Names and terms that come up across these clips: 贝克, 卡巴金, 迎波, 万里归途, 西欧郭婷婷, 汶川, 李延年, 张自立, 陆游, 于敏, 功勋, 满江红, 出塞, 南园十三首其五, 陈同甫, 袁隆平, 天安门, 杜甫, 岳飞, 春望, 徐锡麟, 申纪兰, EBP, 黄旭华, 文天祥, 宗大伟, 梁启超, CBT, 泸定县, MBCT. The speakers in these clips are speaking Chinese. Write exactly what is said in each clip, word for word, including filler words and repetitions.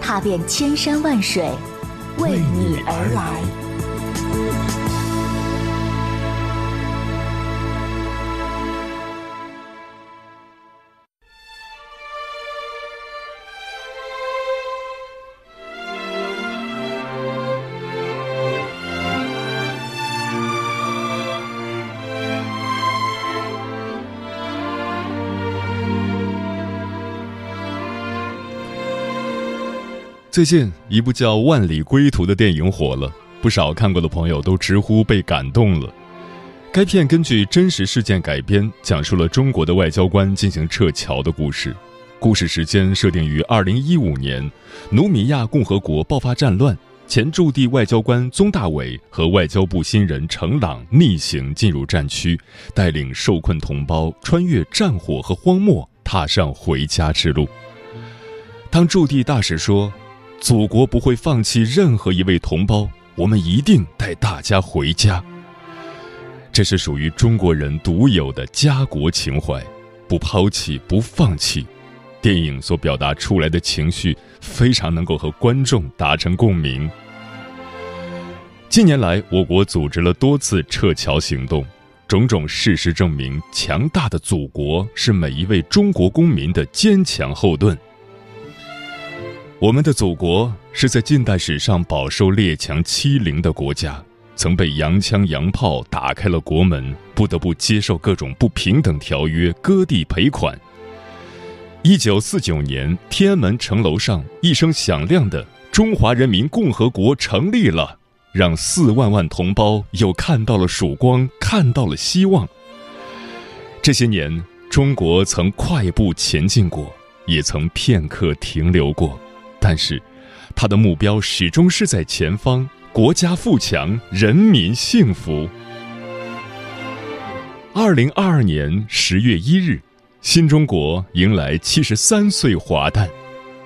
踏遍千山万水，为你而来。最近一部叫《万里归途》的电影火了，不少看过的朋友都直呼被感动了。该片根据真实事件改编，讲述了中国的外交官进行撤侨的故事。故事时间设定于二零一五年，努米亚共和国爆发战乱，前驻地外交官宗大伟和外交部新人程朗逆行进入战区，带领受困同胞穿越战火和荒漠，踏上回家之路。当驻地大使说，祖国不会放弃任何一位同胞，我们一定带大家回家。这是属于中国人独有的家国情怀，不抛弃，不放弃。电影所表达出来的情绪非常能够和观众达成共鸣。近年来，我国组织了多次撤侨行动，种种事实证明，强大的祖国是每一位中国公民的坚强后盾。我们的祖国是在近代史上饱受列强欺凌的国家，曾被洋枪洋炮打开了国门，不得不接受各种不平等条约，割地赔款。一九四九年，天安门城楼上一声响亮的“中华人民共和国成立了”，让四万万同胞又看到了曙光，看到了希望。这些年，中国曾快步前进过，也曾片刻停留过。但是，他的目标始终是在前方，国家富强，人民幸福。二零二二年十月一日，新中国迎来七十三岁华诞。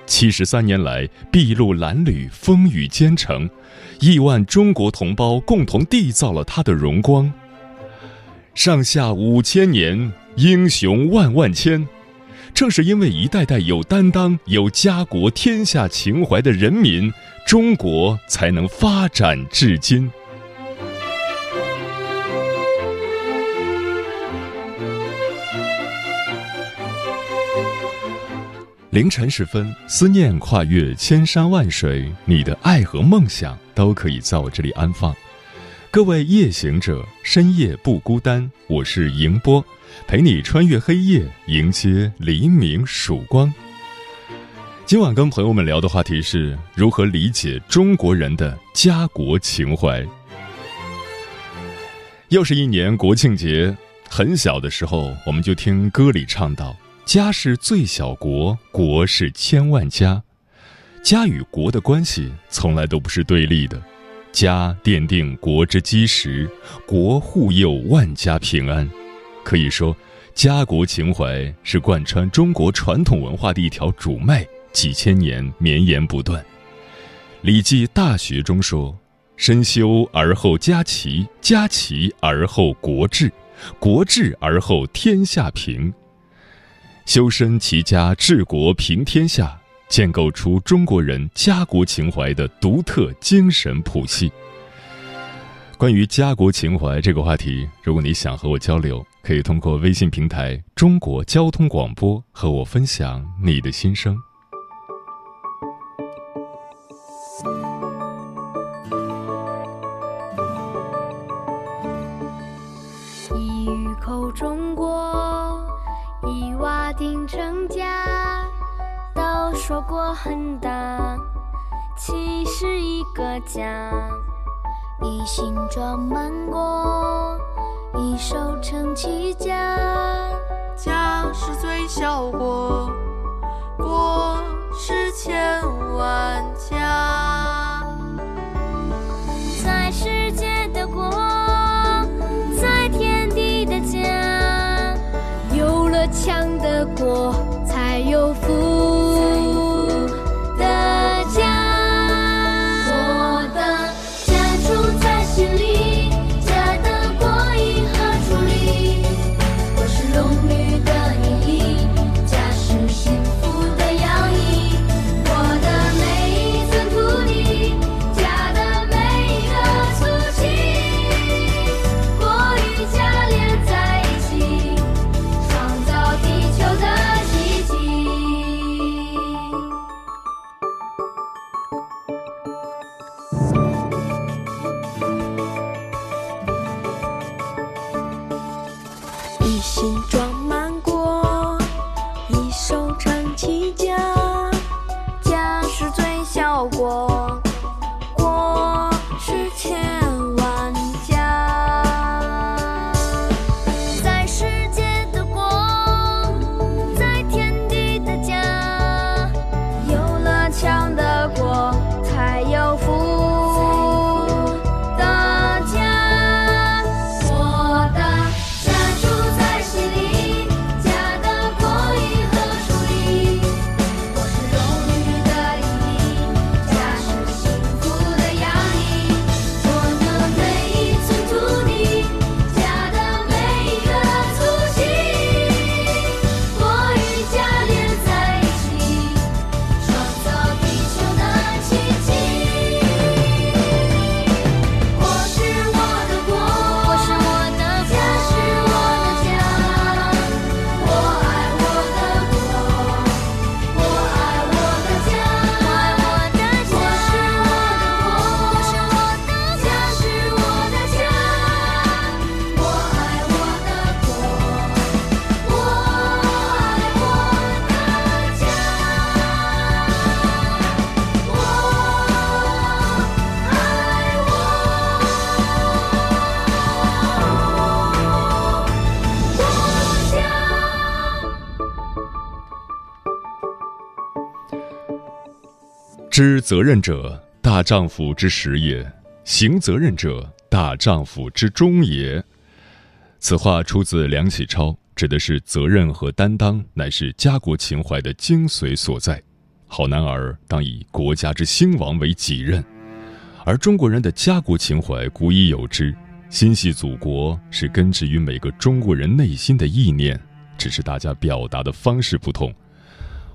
七十三年来，筚路蓝缕，风雨兼程，亿万中国同胞共同缔造了他的荣光。上下五千年，英雄万万千。正是因为一代代有担当、有家国天下情怀的人民，中国才能发展至今。凌晨时分，思念跨越千山万水，你的爱和梦想都可以在我这里安放。各位夜行者，深夜不孤单，我是迎波，陪你穿越黑夜，迎接黎明曙光。今晚跟朋友们聊的话题是如何理解中国人的家国情怀。又是一年国庆节，很小的时候我们就听歌里唱到，家是最小国，国是千万家。家与国的关系从来都不是对立的，家奠定国之基石，国护佑万家平安。可以说，家国情怀是贯穿中国传统文化的一条主脉，几千年绵延不断。《礼记·大学》中说，身修而后家齐，家齐而后国治，国治而后天下平。修身齐家治国平天下，建构出中国人家国情怀的独特精神谱系。关于家国情怀这个话题，如果你想和我交流，可以通过微信平台中国交通广播和我分享你的心声。一语口中国，一瓦定成家，都说过很大，其实一个家。一心装满国，一手撑起家。家是最小国，国是千万家。知责任者，大丈夫之始也；行责任者，大丈夫之终也。此话出自梁启超，指的是责任和担当乃是家国情怀的精髓所在。好男儿当以国家之兴亡为己任，而中国人的家国情怀古已有之，心系祖国是根植于每个中国人内心的意念，只是大家表达的方式不同。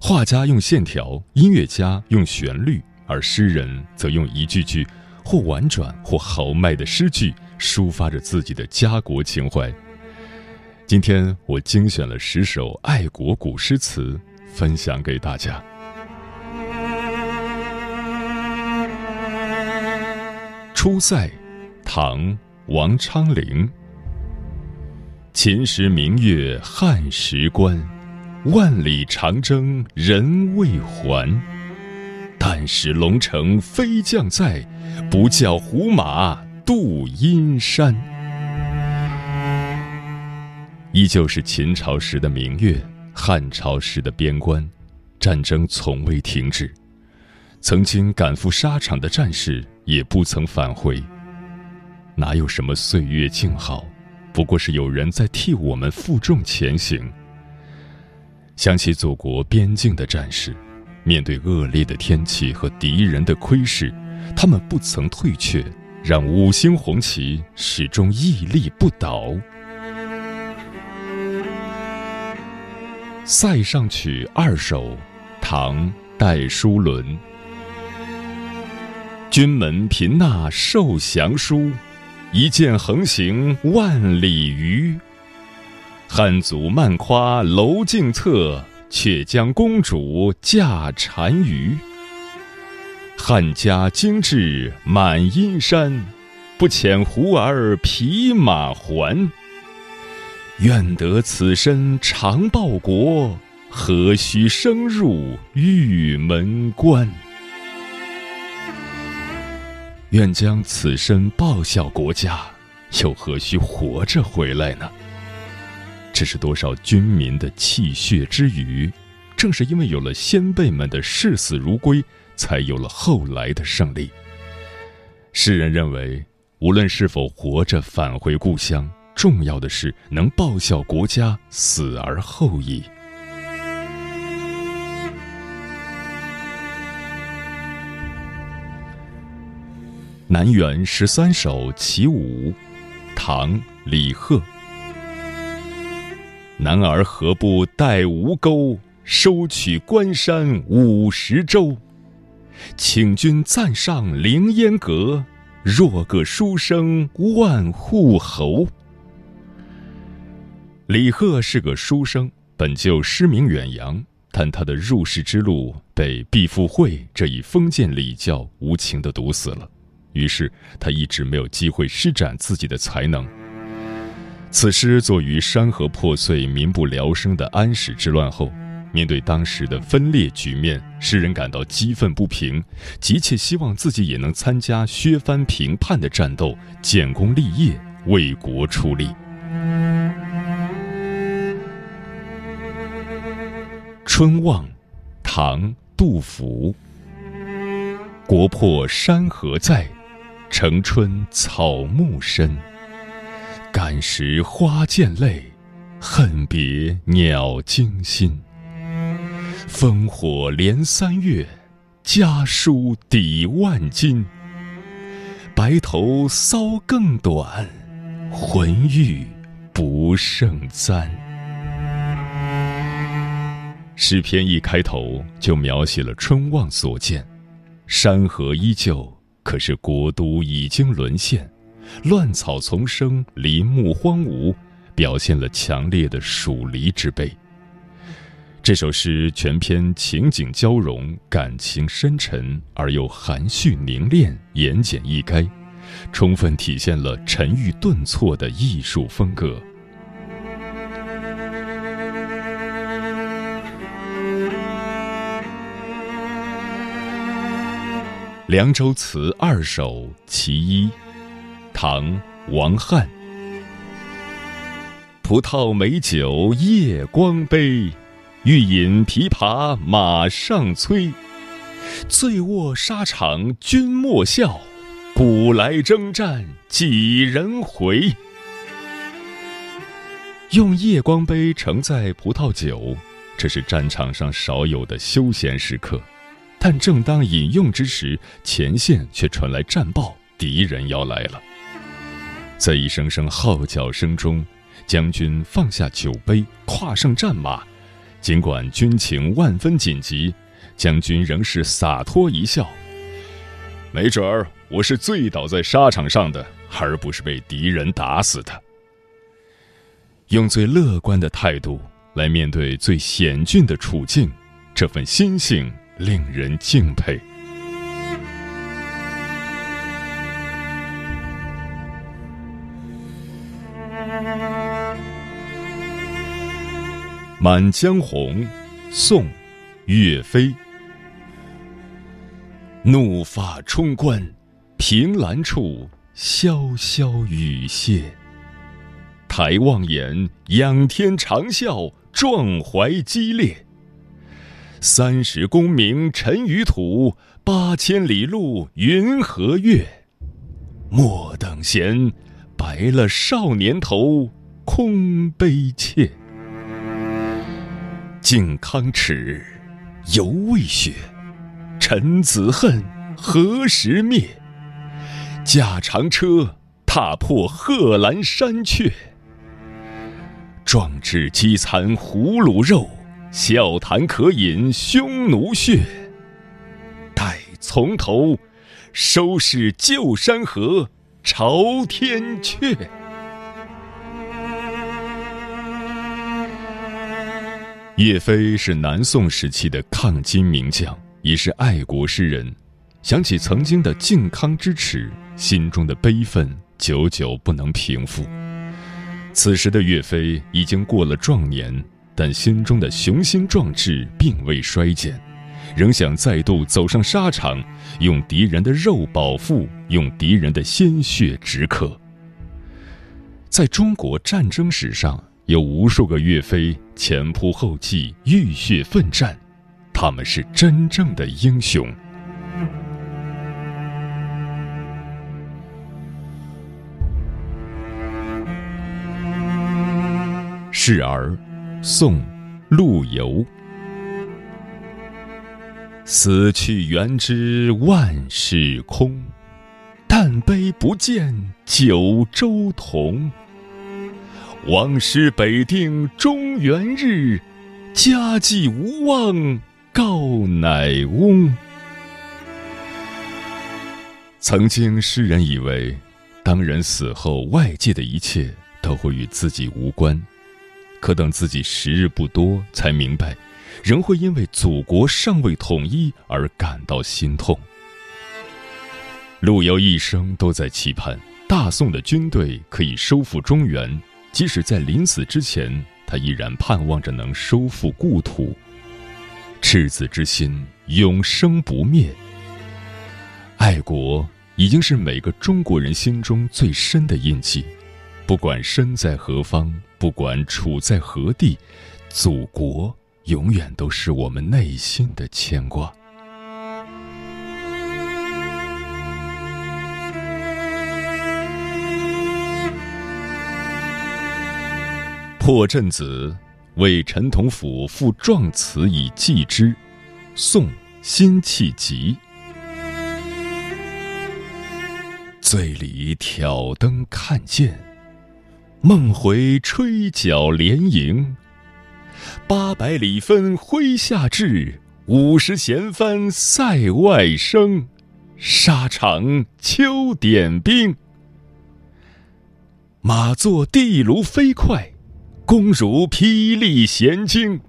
画家用线条，音乐家用旋律，而诗人则用一句句或婉转或豪迈的诗句抒发着自己的家国情怀。今天我精选了十首爱国古诗词分享给大家。出塞，唐·王昌龄。秦时明月汉时关，万里长征人未还。但使龙城飞将在，不教胡马度阴山。依旧是秦朝时的明月，汉朝时的边关，战争从未停止。曾经赶赴沙场的战士也不曾返回。哪有什么岁月静好，不过是有人在替我们负重前行。想起祖国边境的战士，面对恶劣的天气和敌人的窥视，他们不曾退却，让五星红旗始终屹立不倒。塞上曲二首，唐·戴叔伦。军门频纳受降书，一剑横行万里余。汉族漫夸楼静策，却将公主嫁单于。汉家精致满阴山，不遣胡儿匹马还。愿得此身常报国，何须生入玉门关。愿将此身报效国家，又何须活着回来呢？这是多少军民的泣血之语，正是因为有了先辈们的视死如归，才有了后来的胜利。诗人认为，无论是否活着返回故乡，重要的是能报效国家，死而后已。南园十三首其五，唐·李贺。男儿何不带吴钩，收取关山五十州。请君暂上凌烟阁，若个书生万户侯。李贺是个书生，本就诗名远扬，但他的入仕之路被毕复会这一封建礼教无情地堵死了，于是他一直没有机会施展自己的才能。此诗作于山河破碎、民不聊生的安史之乱后，面对当时的分裂局面，诗人感到激愤不平，急切希望自己也能参加削藩平叛的战斗，建功立业，为国出力。春望，唐·杜甫。国破山河在，城春草木深。感时花溅泪，恨别鸟惊心。烽火连三月，家书抵万金。白头搔更短，浑欲不胜簪。诗篇一开头就描写了春望所见，山河依旧，可是国都已经沦陷。乱草丛生，林木荒芜，表现了强烈的属离之悲。这首诗全篇情景交融，感情深沉而又含蓄凝练，言简意赅，充分体现了沉郁顿挫的艺术风格。凉州词二首其一，唐·王翰。葡萄美酒夜光杯，欲饮琵琶马上催。醉卧沙场君莫笑，古来征战几人回。用夜光杯盛载葡萄酒，这是战场上少有的休闲时刻，但正当饮用之时，前线却传来战报，敌人要来了。在一声声号角声中，将军放下酒杯，跨上战马。尽管军情万分紧急，将军仍是洒脱一笑：没准儿我是醉倒在沙场上的，而不是被敌人打死的。用最乐观的态度来面对最险峻的处境，这份心性令人敬佩。《满江红》宋·岳飞。怒发冲冠，凭栏处，潇潇雨歇。抬望眼，仰天长啸，壮怀激烈。三十功名尘与土，八千里路云和月。莫等闲，白了少年头，空悲切。靖康耻，犹未雪，臣子恨，何时灭？驾长车，踏破贺兰山阙。壮志饥残胡虏肉，笑谈渴饮匈奴血。待从头，收拾旧山河，朝天阙。岳飞是南宋时期的抗金名将，也是爱国诗人。想起曾经的靖康之耻，心中的悲愤久久不能平复。此时的岳飞已经过了壮年，但心中的雄心壮志并未衰减，仍想再度走上沙场，用敌人的肉饱腹，用敌人的鲜血止渴。在中国战争史上，有无数个岳飞前仆后继，浴血奋战，他们是真正的英雄。示儿，宋·陆游。死去元知万事空，但悲不见九州同。王师北定中原日，家祭无忘告乃翁。曾经诗人以为，当人死后，外界的一切都会与自己无关，可等自己时日不多，才明白，仍会因为祖国尚未统一而感到心痛。陆游一生都在期盼大宋的军队可以收复中原，即使在临死之前，他依然盼望着能收复故土。赤子之心永生不灭。爱国已经是每个中国人心中最深的印记，不管身在何方，不管处在何地，祖国永远都是我们内心的牵挂。破阵子，为陈同甫赋壮词以寄之。宋·辛弃疾。醉里挑灯看剑，梦回吹角连营。八百里分麾下炙，五十弦翻塞外声。沙场秋点兵，马作的卢飞快，弓如霹雳弦惊。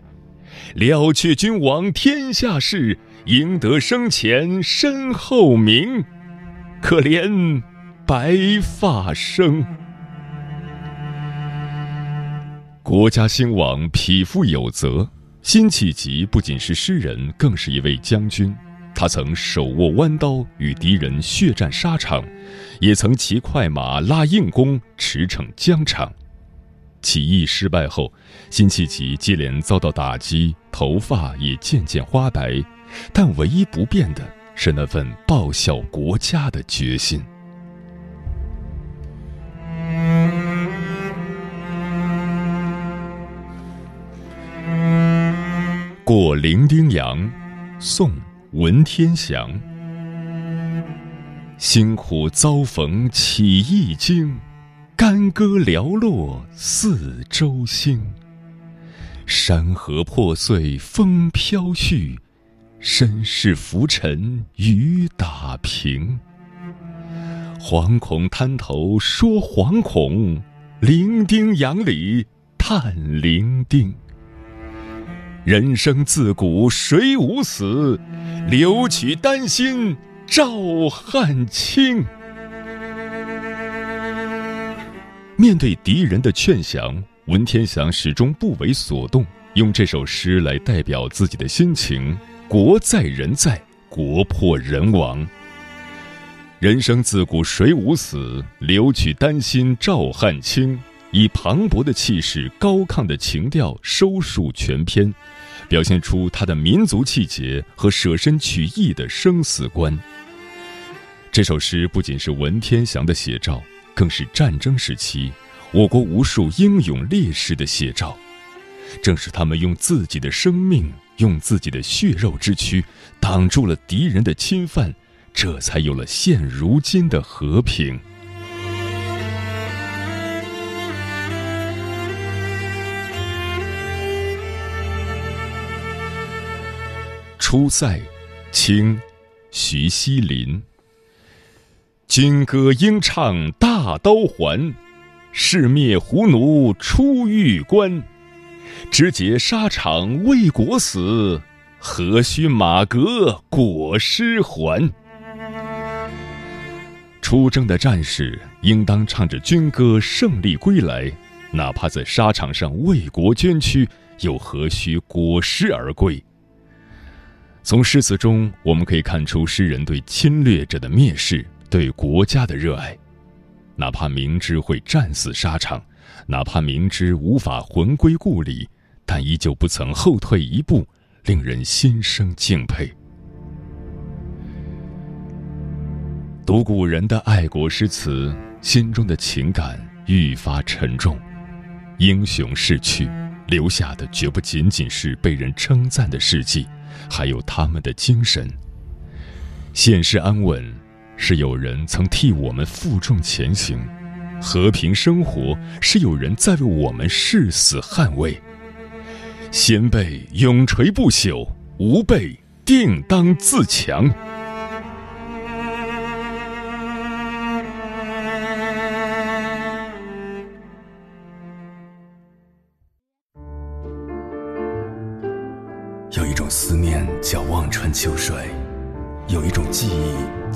了却君王天下事，赢得生前身后名。可怜白发生。国家兴亡，匹夫有责。辛弃疾不仅是诗人，更是一位将军。他曾手握弯刀与敌人血战沙场，也曾骑快马拉硬弓驰骋疆场。起义失败后，辛弃疾接连遭到打击，头发也渐渐花白，但唯一不变的是那份报效国家的决心。过零丁洋，宋·文天祥。辛苦遭逢起一经，干戈寥落四周星。山河破碎风飘絮，身世浮沉雨打萍。惶恐滩头说惶恐，零丁洋里叹零丁。人生自古谁无死，留取丹心照汗青。面对敌人的劝降，文天祥始终不为所动，用这首诗来代表自己的心情：国在人在，国破人亡。人生自古谁无死，留取丹心照汗青。以磅礴的气势、高亢的情调收束全篇，表现出他的民族气节和舍身取义的生死观。这首诗不仅是文天祥的写照，更是战争时期我国无数英勇烈士的写照。正是他们用自己的生命、用自己的血肉之躯挡住了敌人的侵犯，这才有了现如今的和平。出塞，清，徐锡麟。金戈应唱大刀还，誓灭胡奴出玉关。直节沙场为国死，何须马革裹尸还。出征的战士应当唱着军歌胜利归来，哪怕在沙场上为国捐躯，又何须裹尸而归。从诗词中，我们可以看出诗人对侵略者的蔑视，对国家的热爱。哪怕明知会战死沙场，哪怕明知无法魂归故里，但依旧不曾后退一步，令人心生敬佩。读古人的爱国诗词，心中的情感愈发沉重。英雄逝去，留下的绝不仅仅是被人称赞的事迹，还有他们的精神。现世安稳是有人曾替我们负重前行，和平生活是有人在为我们誓死捍卫。先辈永垂不朽，吾辈定当自强。有一种思念叫望穿秋水，有一种记忆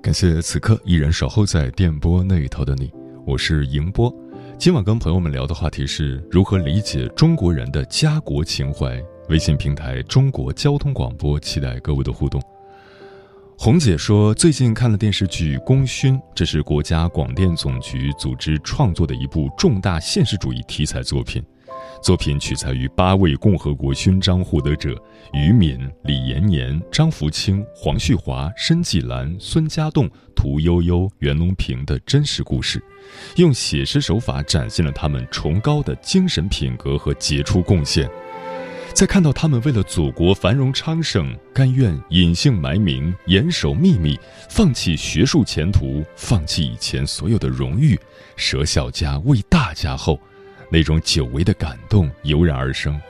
感谢此刻依然守候在电波那一头的你，我是迎波。今晚跟朋友们聊的话题是如何理解中国人的家国情怀。微信平台中国交通广播，期待各位的互动。红姐说，最近看了电视剧《功勋》，这是国家广电总局组织创作的一部重大现实主义题材作品。作品取材于八位共和国勋章获得者于敏、李延年、张福清、黄旭华、申纪兰、孙家栋、屠呦呦、袁隆平的真实故事，用写实手法展现了他们崇高的精神品格和杰出贡献。在看到他们为了祖国繁荣昌盛，甘愿隐姓埋名、严守秘密，放弃学术前途，放弃以前所有的荣誉，舍小家为大家后，那种久违的感动油然而生。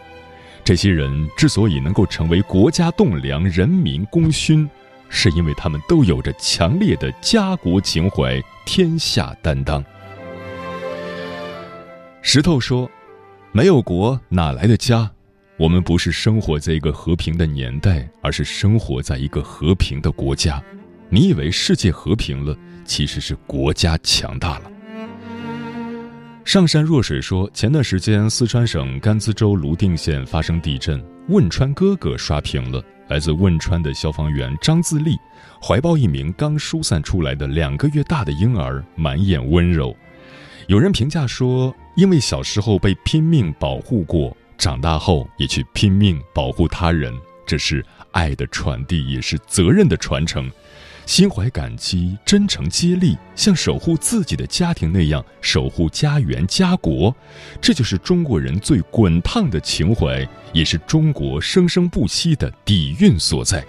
这些人之所以能够成为国家栋梁、人民功勋，是因为他们都有着强烈的家国情怀、天下担当。石头说，没有国哪来的家？我们不是生活在一个和平的年代，而是生活在一个和平的国家。你以为世界和平了，其实是国家强大了。上善若水说，前段时间四川省甘孜州泸定县发生地震，汶川哥哥刷屏了。来自汶川的消防员张自立，怀抱一名刚疏散出来的两个月大的婴儿，满眼温柔。有人评价说，因为小时候被拼命保护过，长大后也去拼命保护他人，这是爱的传递，也是责任的传承。心怀感激，真诚接力，像守护自己的家庭那样守护家园家国，这就是中国人最滚烫的情怀，也是中国生生不息的底蕴所在。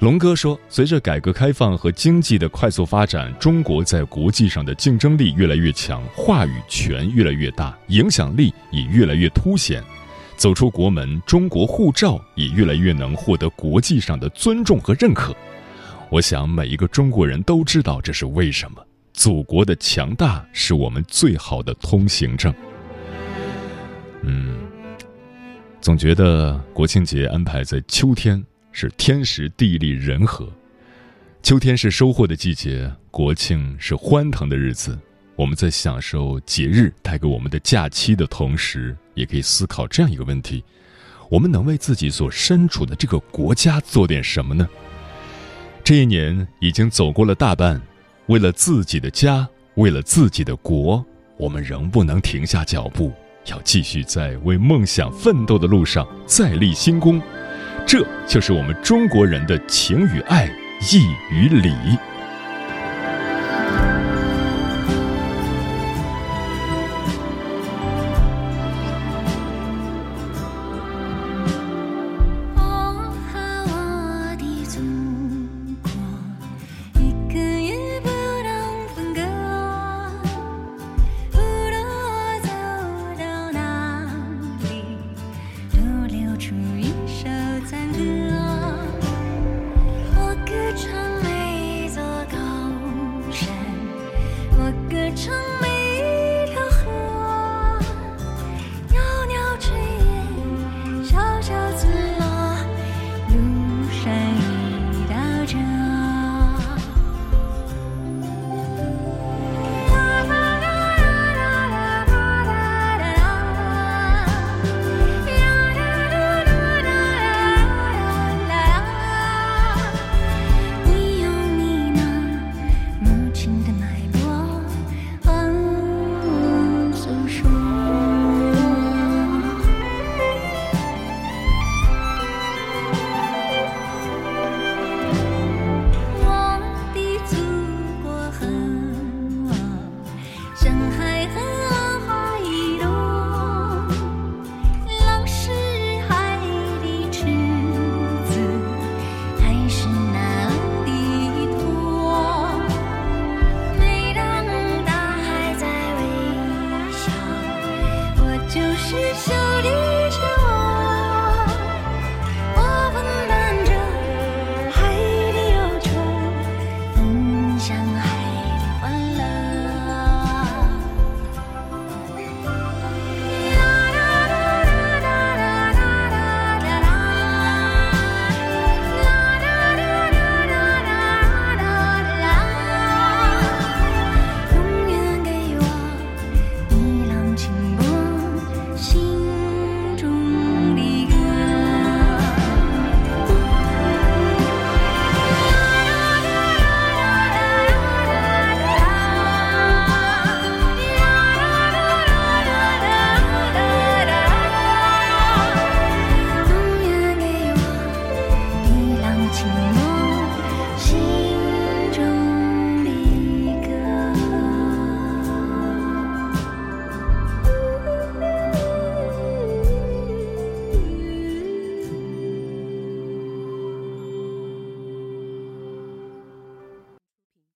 龙哥说，随着改革开放和经济的快速发展，中国在国际上的竞争力越来越强，话语权越来越大，影响力也越来越凸显。走出国门，中国护照也越来越能获得国际上的尊重和认可。我想每一个中国人都知道这是为什么，祖国的强大是我们最好的通行证。嗯，总觉得国庆节安排在秋天是天时地利人和，秋天是收获的季节，国庆是欢腾的日子。我们在享受节日带给我们的假期的同时，也可以思考这样一个问题：我们能为自己所身处的这个国家做点什么呢？这一年已经走过了大半，为了自己的家，为了自己的国，我们仍不能停下脚步，要继续在为梦想奋斗的路上再立新功。这就是我们中国人的情与爱，义与礼。